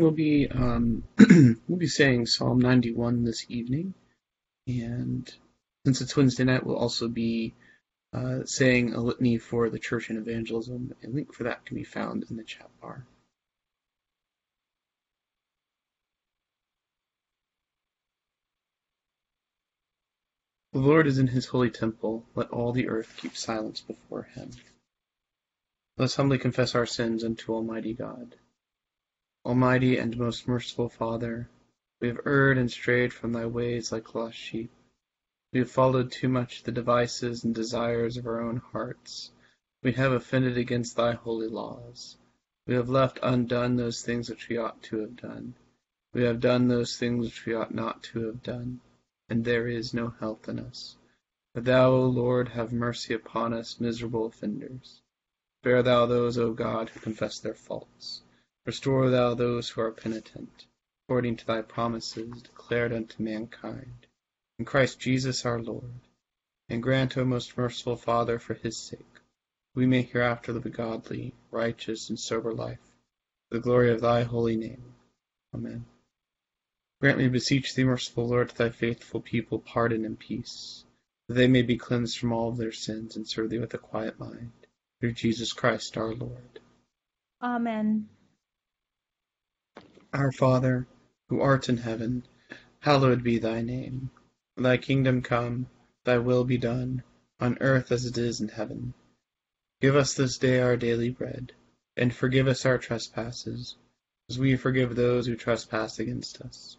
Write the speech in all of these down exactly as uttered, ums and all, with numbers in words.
We'll be um, we'll be saying Psalm ninety-one this evening, and since it's Wednesday night, we'll also be uh, saying a litany for the church and evangelism. A link for that can be found in the chat bar. The Lord is in his holy temple. Let all the earth keep silence before him. Let us humbly confess our sins unto Almighty God. Almighty and most merciful Father, we have erred and strayed from thy ways like lost sheep. We have followed too much the devices and desires of our own hearts. We have offended against thy holy laws. We have left undone those things which we ought to have done. We have done those things which we ought not to have done, and there is no health in us. But thou, O Lord, have mercy upon us, miserable offenders. Spare thou those, O God, who confess their faults. Restore thou those who are penitent, according to thy promises declared unto mankind, in Christ Jesus our Lord. And grant, O most merciful Father, for his sake, we may hereafter live a godly, righteous, and sober life, for the glory of thy holy name. Amen. Grant, we beseech thee, merciful Lord, to thy faithful people pardon and peace, that they may be cleansed from all of their sins and serve thee with a quiet mind, through Jesus Christ our Lord. Amen. Our Father, who art in heaven, hallowed be thy name. Thy kingdom come, thy will be done, on earth as it is in heaven. Give us this day our daily bread, and forgive us our trespasses, as we forgive those who trespass against us.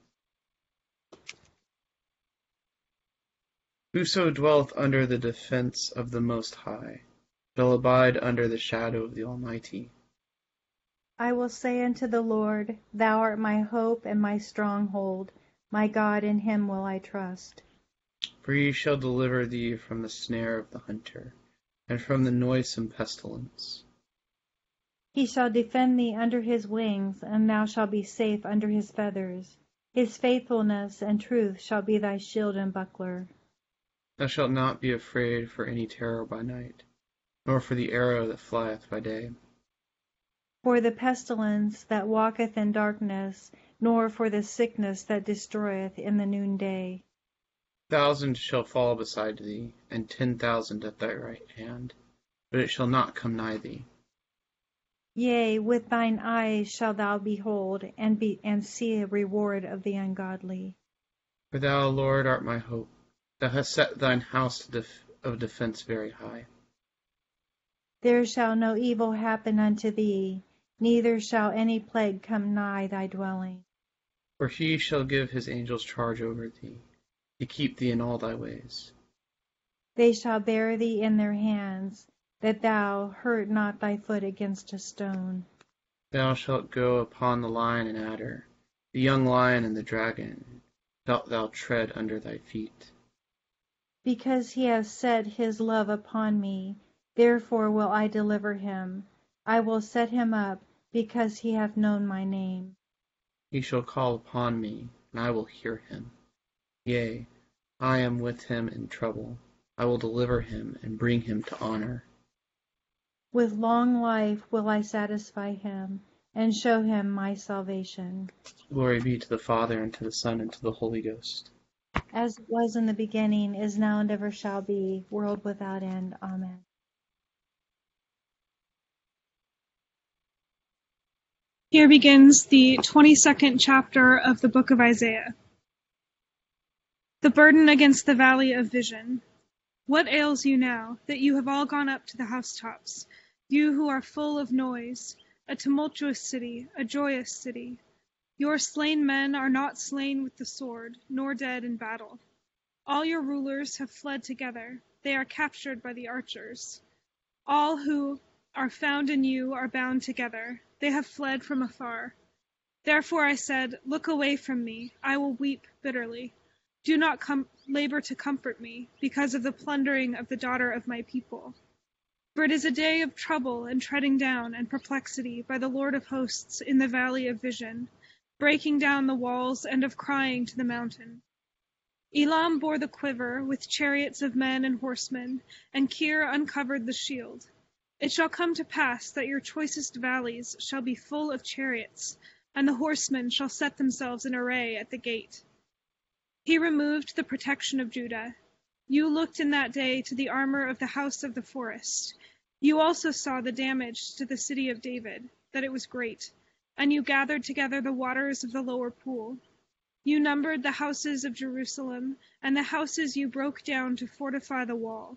Whoso dwelleth under the defense of the Most High shall abide under the shadow of the Almighty. I will say unto the Lord, thou art my hope and my stronghold, my God, in him will I trust. For he shall deliver thee from the snare of the hunter, and from the noisome pestilence. He shall defend thee under his wings, and thou shalt be safe under his feathers. His faithfulness and truth shall be thy shield and buckler. Thou shalt not be afraid for any terror by night, nor for the arrow that flieth by day, for the pestilence that walketh in darkness, nor for the sickness that destroyeth in the noonday. Thousands shall fall beside thee, and ten thousand at thy right hand, but it shall not come nigh thee. Yea, with thine eyes shalt thou behold, and be and see a reward of the ungodly. For thou, Lord, art my hope. Thou hast set thine house of defence very high. There shall no evil happen unto thee, neither shall any plague come nigh thy dwelling. For he shall give his angels charge over thee, to keep thee in all thy ways. They shall bear thee in their hands, that thou hurt not thy foot against a stone. Thou shalt go upon the lion and adder, the young lion and the dragon, shalt thou tread under thy feet. Because he has set his love upon me, therefore will I deliver him. I will set him up, because he hath known my name. He shall call upon me, and I will hear him. Yea, I am with him in trouble. I will deliver him, and bring him to honor. With long life will I satisfy him, and show him my salvation. Glory be to the Father, and to the Son, and to the Holy Ghost. As it was in the beginning, is now, and ever shall be, world without end. Amen. Here begins the twenty-second chapter of the book of Isaiah. The burden against the valley of vision. What ails you now, that you have all gone up to the housetops, you who are full of noise, a tumultuous city, a joyous city? Your slain men are not slain with the sword, nor dead in battle. All your rulers have fled together. They are captured by the archers. All who are found in you are bound together. They have fled from afar. Therefore I said, look away from me. I will weep bitterly. Do not com- labor to comfort me, because of the plundering of the daughter of my people. For it is a day of trouble and treading down and perplexity by the Lord of hosts in the valley of vision, breaking down the walls and of crying to the mountain. Elam bore the quiver with chariots of men and horsemen, and Kir uncovered the shield. It shall come to pass that your choicest valleys shall be full of chariots, and the horsemen shall set themselves in array at the gate. He removed the protection of Judah. You looked in that day to the armor of the house of the forest. You also saw the damage to the city of David, that it was great, and you gathered together the waters of the lower pool. You numbered the houses of Jerusalem, and the houses you broke down to fortify the wall.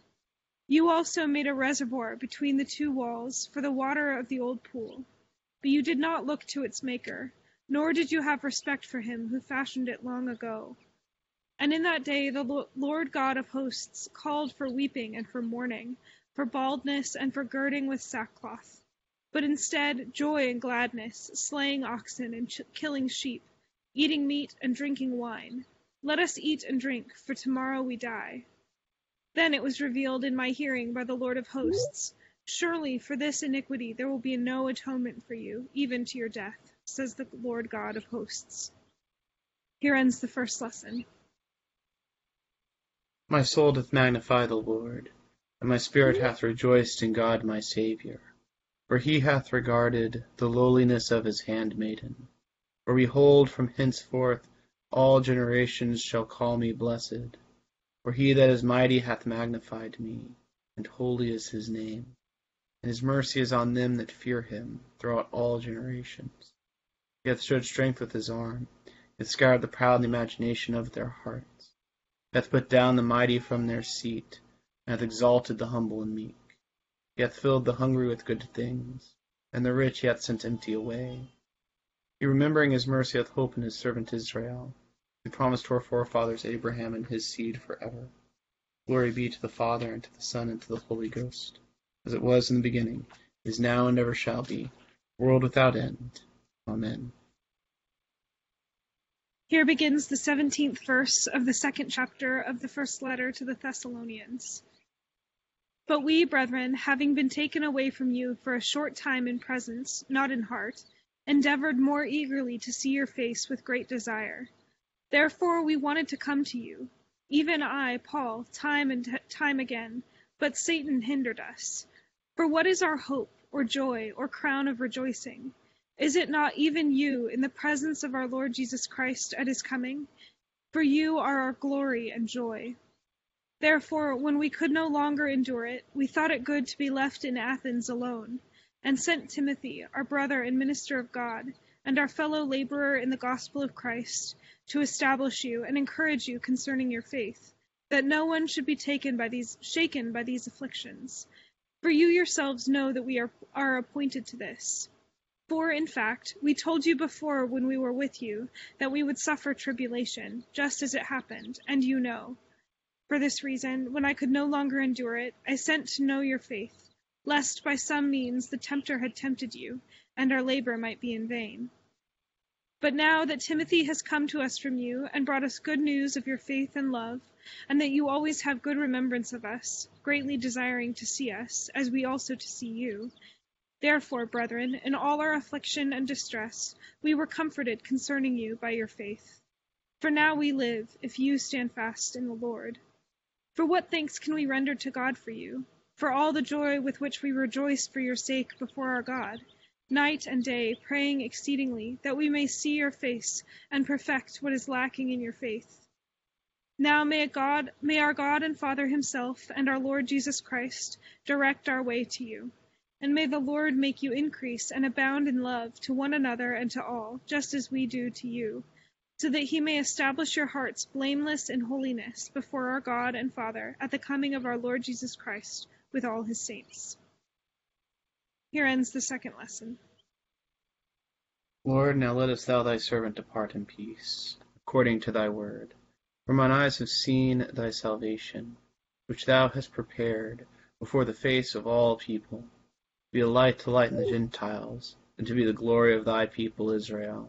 You also made a reservoir between the two walls for the water of the old pool. But you did not look to its maker, nor did you have respect for him who fashioned it long ago. And in that day the Lord God of hosts called for weeping and for mourning, for baldness and for girding with sackcloth. But instead joy and gladness, slaying oxen and ch- killing sheep, eating meat and drinking wine. Let us eat and drink, for tomorrow we die. Then it was revealed in my hearing by the Lord of hosts, surely for this iniquity there will be no atonement for you, even to your death, says the Lord God of hosts. Here ends the first lesson. My soul doth magnify the Lord, and my spirit hath rejoiced in God my Saviour. For he hath regarded the lowliness of his handmaiden. For behold, from henceforth all generations shall call me blessed. For he that is mighty hath magnified me, and holy is his name. And his mercy is on them that fear him throughout all generations. He hath showed strength with his arm, he hath scoured the proud imagination of their hearts, he hath put down the mighty from their seat, and hath exalted the humble and meek. He hath filled the hungry with good things, and the rich he hath sent empty away. He, remembering his mercy, hath hope in his servant Israel, who promised to our forefathers Abraham and his seed forever. Glory be to the Father, and to the Son, and to the Holy Ghost, as it was in the beginning, is now, and ever shall be, world without end. Amen. Here begins the seventeenth verse of the second chapter of the first letter to the Thessalonians. But we, brethren, having been taken away from you for a short time in presence, not in heart, endeavored more eagerly to see your face with great desire. Therefore we wanted to come to you, even I, Paul, time and t- time again, but Satan hindered us. For what is our hope, or joy, or crown of rejoicing? Is it not even you in the presence of our Lord Jesus Christ at his coming? For you are our glory and joy. Therefore, when we could no longer endure it, we thought it good to be left in Athens alone, and sent Timothy, our brother and minister of God, and our fellow laborer in the gospel of Christ, to establish you and encourage you concerning your faith, that no one should be taken by these, shaken by these afflictions. For you yourselves know that we are, are appointed to this. For, in fact, we told you before when we were with you that we would suffer tribulation, just as it happened, and you know. For this reason, when I could no longer endure it, I sent to know your faith, lest by some means the tempter had tempted you, and our labor might be in vain. But now that Timothy has come to us from you, and brought us good news of your faith and love, and that you always have good remembrance of us, greatly desiring to see us, as we also to see you. Therefore, brethren, in all our affliction and distress, we were comforted concerning you by your faith. For now we live, if you stand fast in the Lord. For what thanks can we render to God for you? For all the joy with which we rejoice for your sake before our God, night and day praying exceedingly, that we may see your face and perfect what is lacking in your faith. Now may God, may our God and Father himself and our Lord Jesus Christ direct our way to you, and may the Lord make you increase and abound in love to one another and to all, just as we do to you, so that he may establish your hearts blameless in holiness before our God and Father at the coming of our Lord Jesus Christ, with all his saints. Here ends the second lesson. Lord, now lettest thou thy servant depart in peace, according to thy word. For mine eyes have seen thy salvation, which thou hast prepared before the face of all people, to be a light to lighten the Gentiles, and to be the glory of thy people Israel.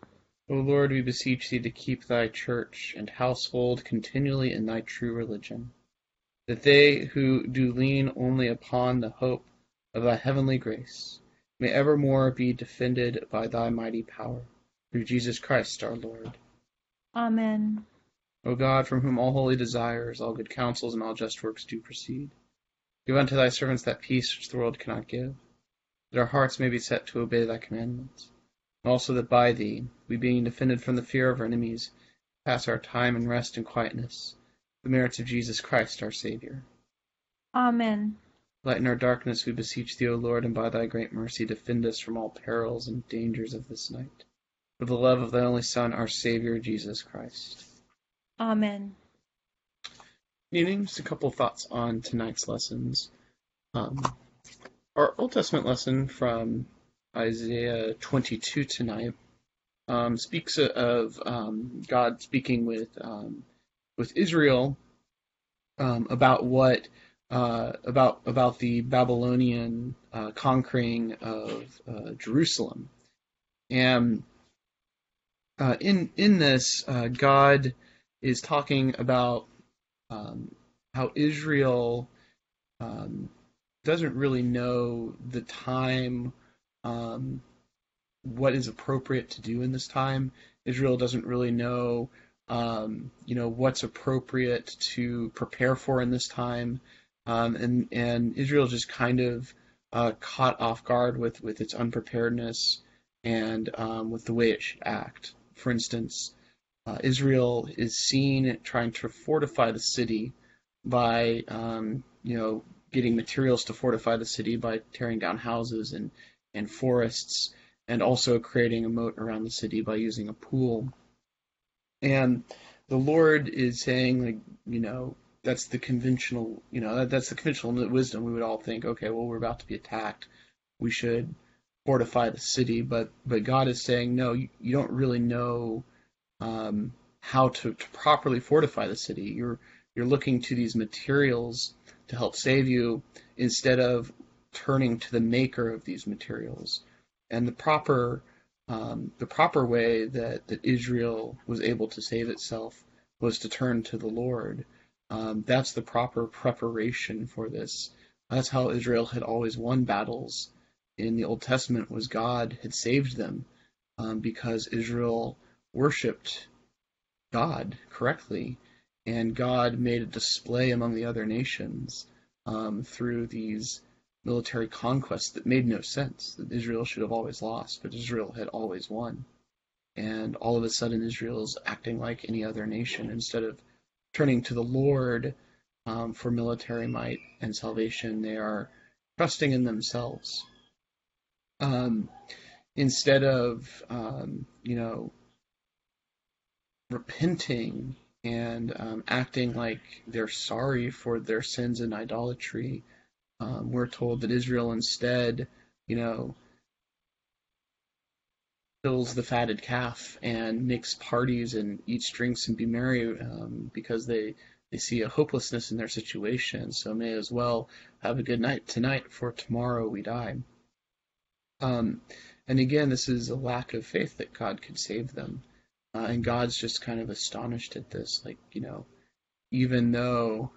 O Lord, we beseech thee to keep thy church and household continually in thy true religion, that they who do lean only upon the hope of thy heavenly grace may evermore be defended by thy mighty power, through Jesus Christ our Lord. Amen. O God, from whom all holy desires, all good counsels, and all just works do proceed, give unto thy servants that peace which the world cannot give, that our hearts may be set to obey thy commandments, and also that by thee, we being defended from the fear of our enemies, pass our time in rest and quietness, the merits of Jesus Christ our Saviour. Amen. Lighten our darkness, we beseech thee, O Lord, and by thy great mercy defend us from all perils and dangers of this night, for the love of thy only Son, our Saviour, Jesus Christ. Amen. Evening, just a couple of thoughts on tonight's lessons. Um, our Old Testament lesson from Isaiah twenty-two tonight um, speaks of um, God speaking with um, with Israel um, about what uh, about about the Babylonian uh, conquering of uh, Jerusalem, and uh, in in this uh, God is talking about um, how Israel um, doesn't really know the time, um, what is appropriate to do in this time. Israel doesn't really know, um, you know, what's appropriate to prepare for in this time, um, and and Israel just kind of uh, caught off guard with with its unpreparedness and um, with the way it should act. For instance, Uh, Israel is seen trying to fortify the city by, um, you know, getting materials to fortify the city by tearing down houses and, and forests, and also creating a moat around the city by using a pool. And the Lord is saying, like, you know, that's the conventional, you know, that, that's the conventional wisdom. We would all think, okay, well, we're about to be attacked, we should fortify the city. But, but God is saying, no, you, you don't really know Um, how to, to properly fortify the city. You're you're looking to these materials to help save you instead of turning to the maker of these materials. And the proper um, the proper way that, that Israel was able to save itself was to turn to the Lord. Um, that's the proper preparation for this. That's how Israel had always won battles in the Old Testament, was God had saved them um, because Israel worshipped God correctly, and God made a display among the other nations um, through these military conquests that made no sense, that Israel should have always lost, but Israel had always won. And all of a sudden Israel's acting like any other nation instead of turning to the Lord um, for military might and salvation. They are trusting in themselves um, instead of um, you know repenting and um, acting like they're sorry for their sins and idolatry Um, we're told that Israel instead, you know, kills the fatted calf and makes parties and eats drinks and be merry um, because they, they see a hopelessness in their situation. So may as well have a good night tonight, for tomorrow we die. Um, and again, this is a lack of faith that God could save them. Uh, and God's just kind of astonished at this, like, you know, even though,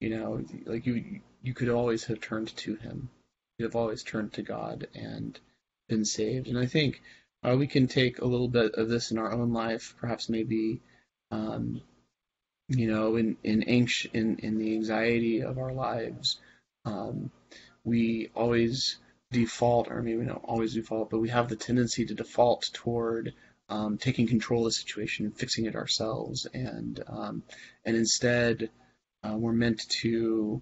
you know, like you, you could always have turned to him. You could have always turned to God and been saved. And I think uh, we can take a little bit of this in our own life, perhaps maybe, um, you know, in, in, anx- in, in the anxiety of our lives. Um, we always default, or maybe not always default, but we have the tendency to default toward Um, taking control of the situation and fixing it ourselves, and um, and instead uh, we're meant to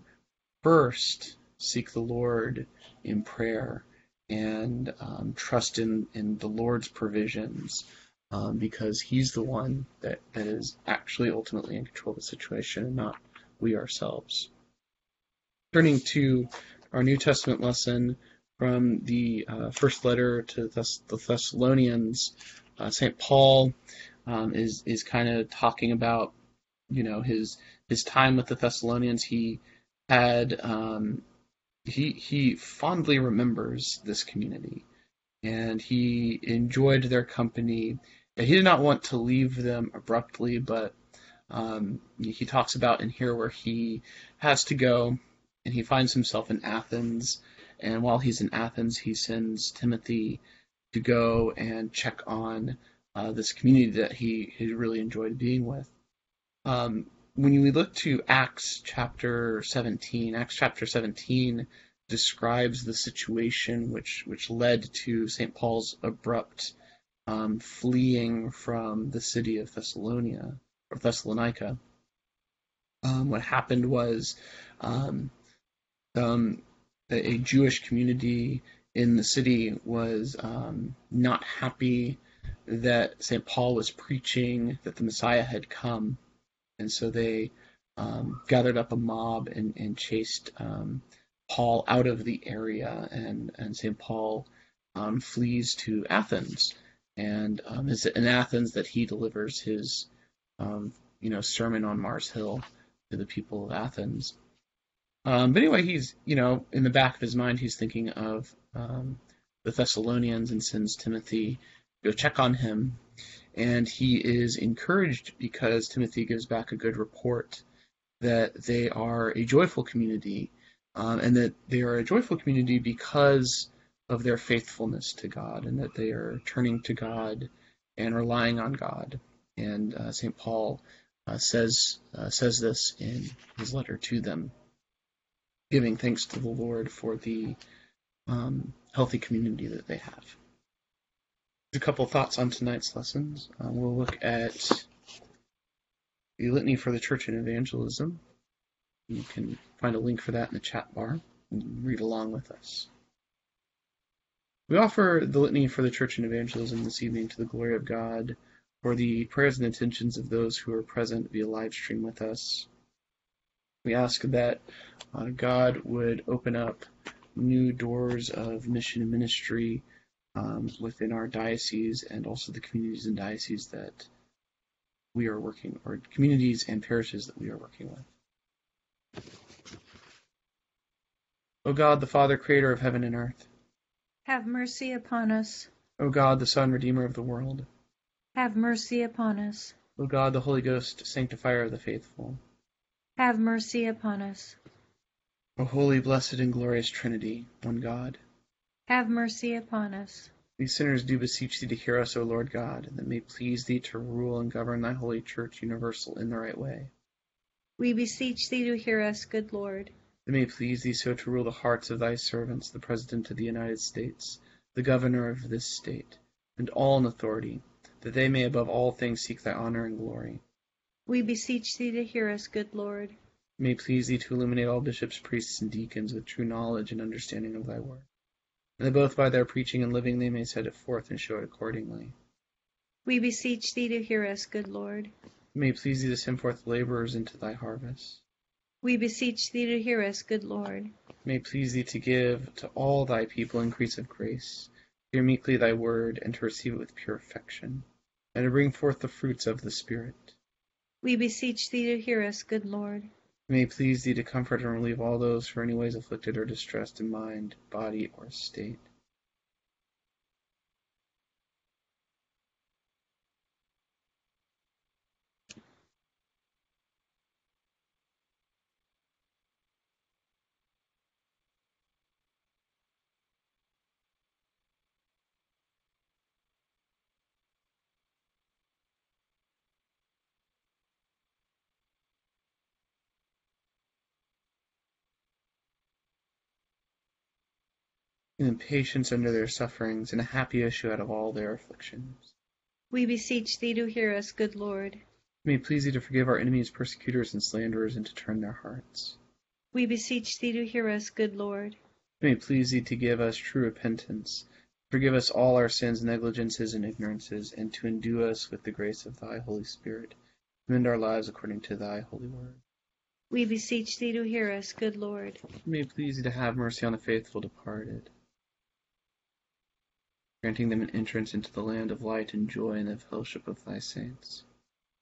first seek the Lord in prayer and um, trust in, in the Lord's provisions, um, because He's the one that, that is actually ultimately in control of the situation, and not we ourselves. Turning to our New Testament lesson from the uh, first letter to Thess- the Thessalonians, Uh, Saint Paul um, is is kind of talking about, you know, his his time with the Thessalonians. He had um, he he fondly remembers this community, and he enjoyed their company. And he did not want to leave them abruptly, but um, he talks about in here where he has to go, and he finds himself in Athens. And while he's in Athens, he sends Timothy to go and check on uh, this community that he, he really enjoyed being with. Um, when you, we look to Acts chapter seventeen, Acts chapter seventeen describes the situation which, which led to Saint Paul's abrupt um, fleeing from the city of Thessalonica. Or Thessalonica. Um, what happened was um, um, a Jewish community in the city was um, not happy that Saint Paul was preaching that the Messiah had come. And so they um, gathered up a mob and, and chased um, Paul out of the area. And, and Saint Paul um, flees to Athens. And um, it's in Athens that he delivers his um, you know, sermon on Mars Hill to the people of Athens. Um, but anyway, he's, you know, in the back of his mind, he's thinking of um, the Thessalonians, and sends Timothy to go check on him. And he is encouraged because Timothy gives back a good report that they are a joyful community, um, and that they are a joyful community because of their faithfulness to God, and that they are turning to God and relying on God. And uh, Saint Paul uh, says, uh, says this in his letter to them, giving thanks to the Lord for the um, healthy community that they have. There's a couple thoughts on tonight's lessons. Uh, we'll look at the Litany for the Church and Evangelism. You can find a link for that in the chat bar and read along with us. We offer the Litany for the Church and Evangelism this evening to the glory of God for the prayers and intentions of those who are present via live stream with us. We ask that uh, God would open up new doors of mission and ministry um, within our diocese, and also the communities and dioceses that we are working, or communities and parishes that we are working with. O God, the Father, creator of heaven and earth, have mercy upon us. O God, the Son, redeemer of the world, have mercy upon us. O God, the Holy Ghost, sanctifier of the faithful, have mercy upon us. O holy, blessed, and glorious Trinity, one God, have mercy upon us. These sinners do beseech thee to hear us, O Lord God, that may please thee to rule and govern thy holy church universal in the right way. We beseech thee to hear us, good Lord. That may please thee so to rule the hearts of thy servants, the President of the United States, the governor of this state, and all in authority, that they may above all things seek thy honor and glory. We beseech thee to hear us, good Lord. May it please thee to illuminate all bishops, priests, and deacons with true knowledge and understanding of thy word, and that both by their preaching and living they may set it forth and show it accordingly. We beseech thee to hear us, good Lord. May it please thee to send forth laborers into thy harvest. We beseech thee to hear us, good Lord. may please thee to give to all thy people increase of grace, to hear meekly thy word, and to receive it with pure affection, and to bring forth the fruits of the Spirit. We beseech thee to hear us, good Lord. It may please thee to comfort and relieve all those who are any ways afflicted or distressed in mind, body, or estate. And patience under their sufferings, and a happy issue out of all their afflictions. We beseech thee to hear us, good Lord. It may please thee to forgive our enemies, persecutors, and slanderers, and to turn their hearts. We beseech thee to hear us, good Lord. It may please thee to give us true repentance, forgive us all our sins, negligences, and ignorances, and to endue us with the grace of thy Holy Spirit, mend our lives according to thy holy word. We beseech thee to hear us, good Lord. It may please thee to have mercy on the faithful departed, granting them an entrance into the land of light and joy and the fellowship of thy saints.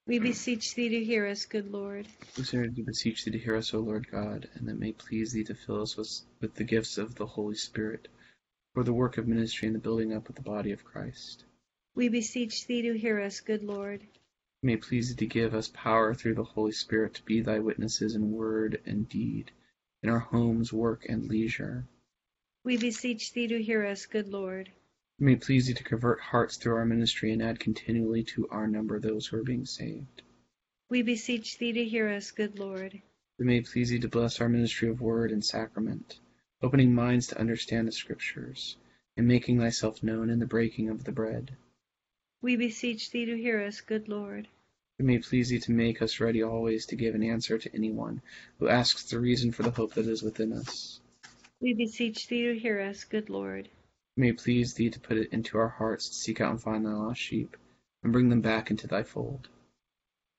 We beseech thee to hear us, good Lord. We beseech thee to hear us, O Lord God, and that may please thee to fill us with, with the gifts of the Holy Spirit for the work of ministry and the building up of the body of Christ. We beseech thee to hear us, good Lord. May please thee to give us power through the Holy Spirit to be thy witnesses in word and deed, in our homes, work, and leisure. We beseech thee to hear us, good Lord. It may please thee to convert hearts through our ministry and add continually to our number those who are being saved. We beseech thee to hear us, good Lord. It may please thee to bless our ministry of word and sacrament, opening minds to understand the Scriptures, and making thyself known in the breaking of the bread. We beseech thee to hear us, good Lord. It may please thee to make us ready always to give an answer to anyone who asks the reason for the hope that is within us. We beseech thee to hear us, good Lord. May it please thee to put it into our hearts to seek out and find thy lost sheep, and bring them back into thy fold.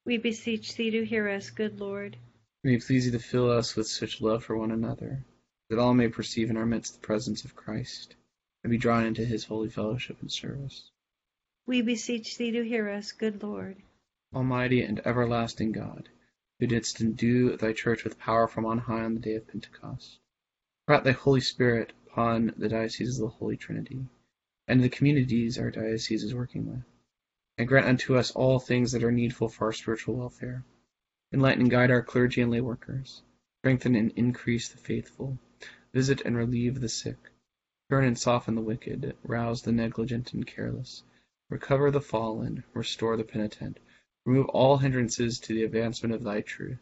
We beseech thee to hear us, good Lord. May it please thee to fill us with such love for one another, that all may perceive in our midst the presence of Christ, and be drawn into his holy fellowship and service. We beseech thee to hear us, good Lord. Almighty and everlasting God, who didst endue thy church with power from on high on the day of Pentecost, pour out thy Holy Spirit upon the dioceses of the Holy Trinity, and the communities our diocese is working with, and grant unto us all things that are needful for our spiritual welfare. Enlighten and guide our clergy and lay workers, strengthen and increase the faithful, visit and relieve the sick, turn and soften the wicked, rouse the negligent and careless, recover the fallen, restore the penitent, remove all hindrances to the advancement of thy truth,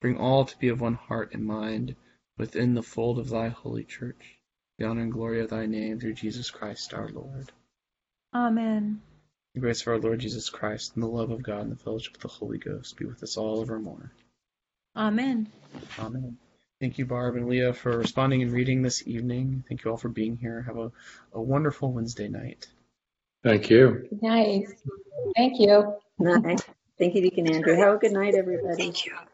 bring all to be of one heart and mind within the fold of thy holy church. The honor and glory of thy name, through Jesus Christ our Lord. Amen. The grace of our Lord Jesus Christ, and the love of God, and the fellowship of the Holy Ghost be with us all evermore. Amen. Amen. Thank you, Barb and Leah, for responding and reading this evening. Thank you all for being here. Have a, a wonderful Wednesday night. Thank you. Good night. Thank you. Good night. Thank you, Deacon Andrew. Have a good night, everybody. Thank you.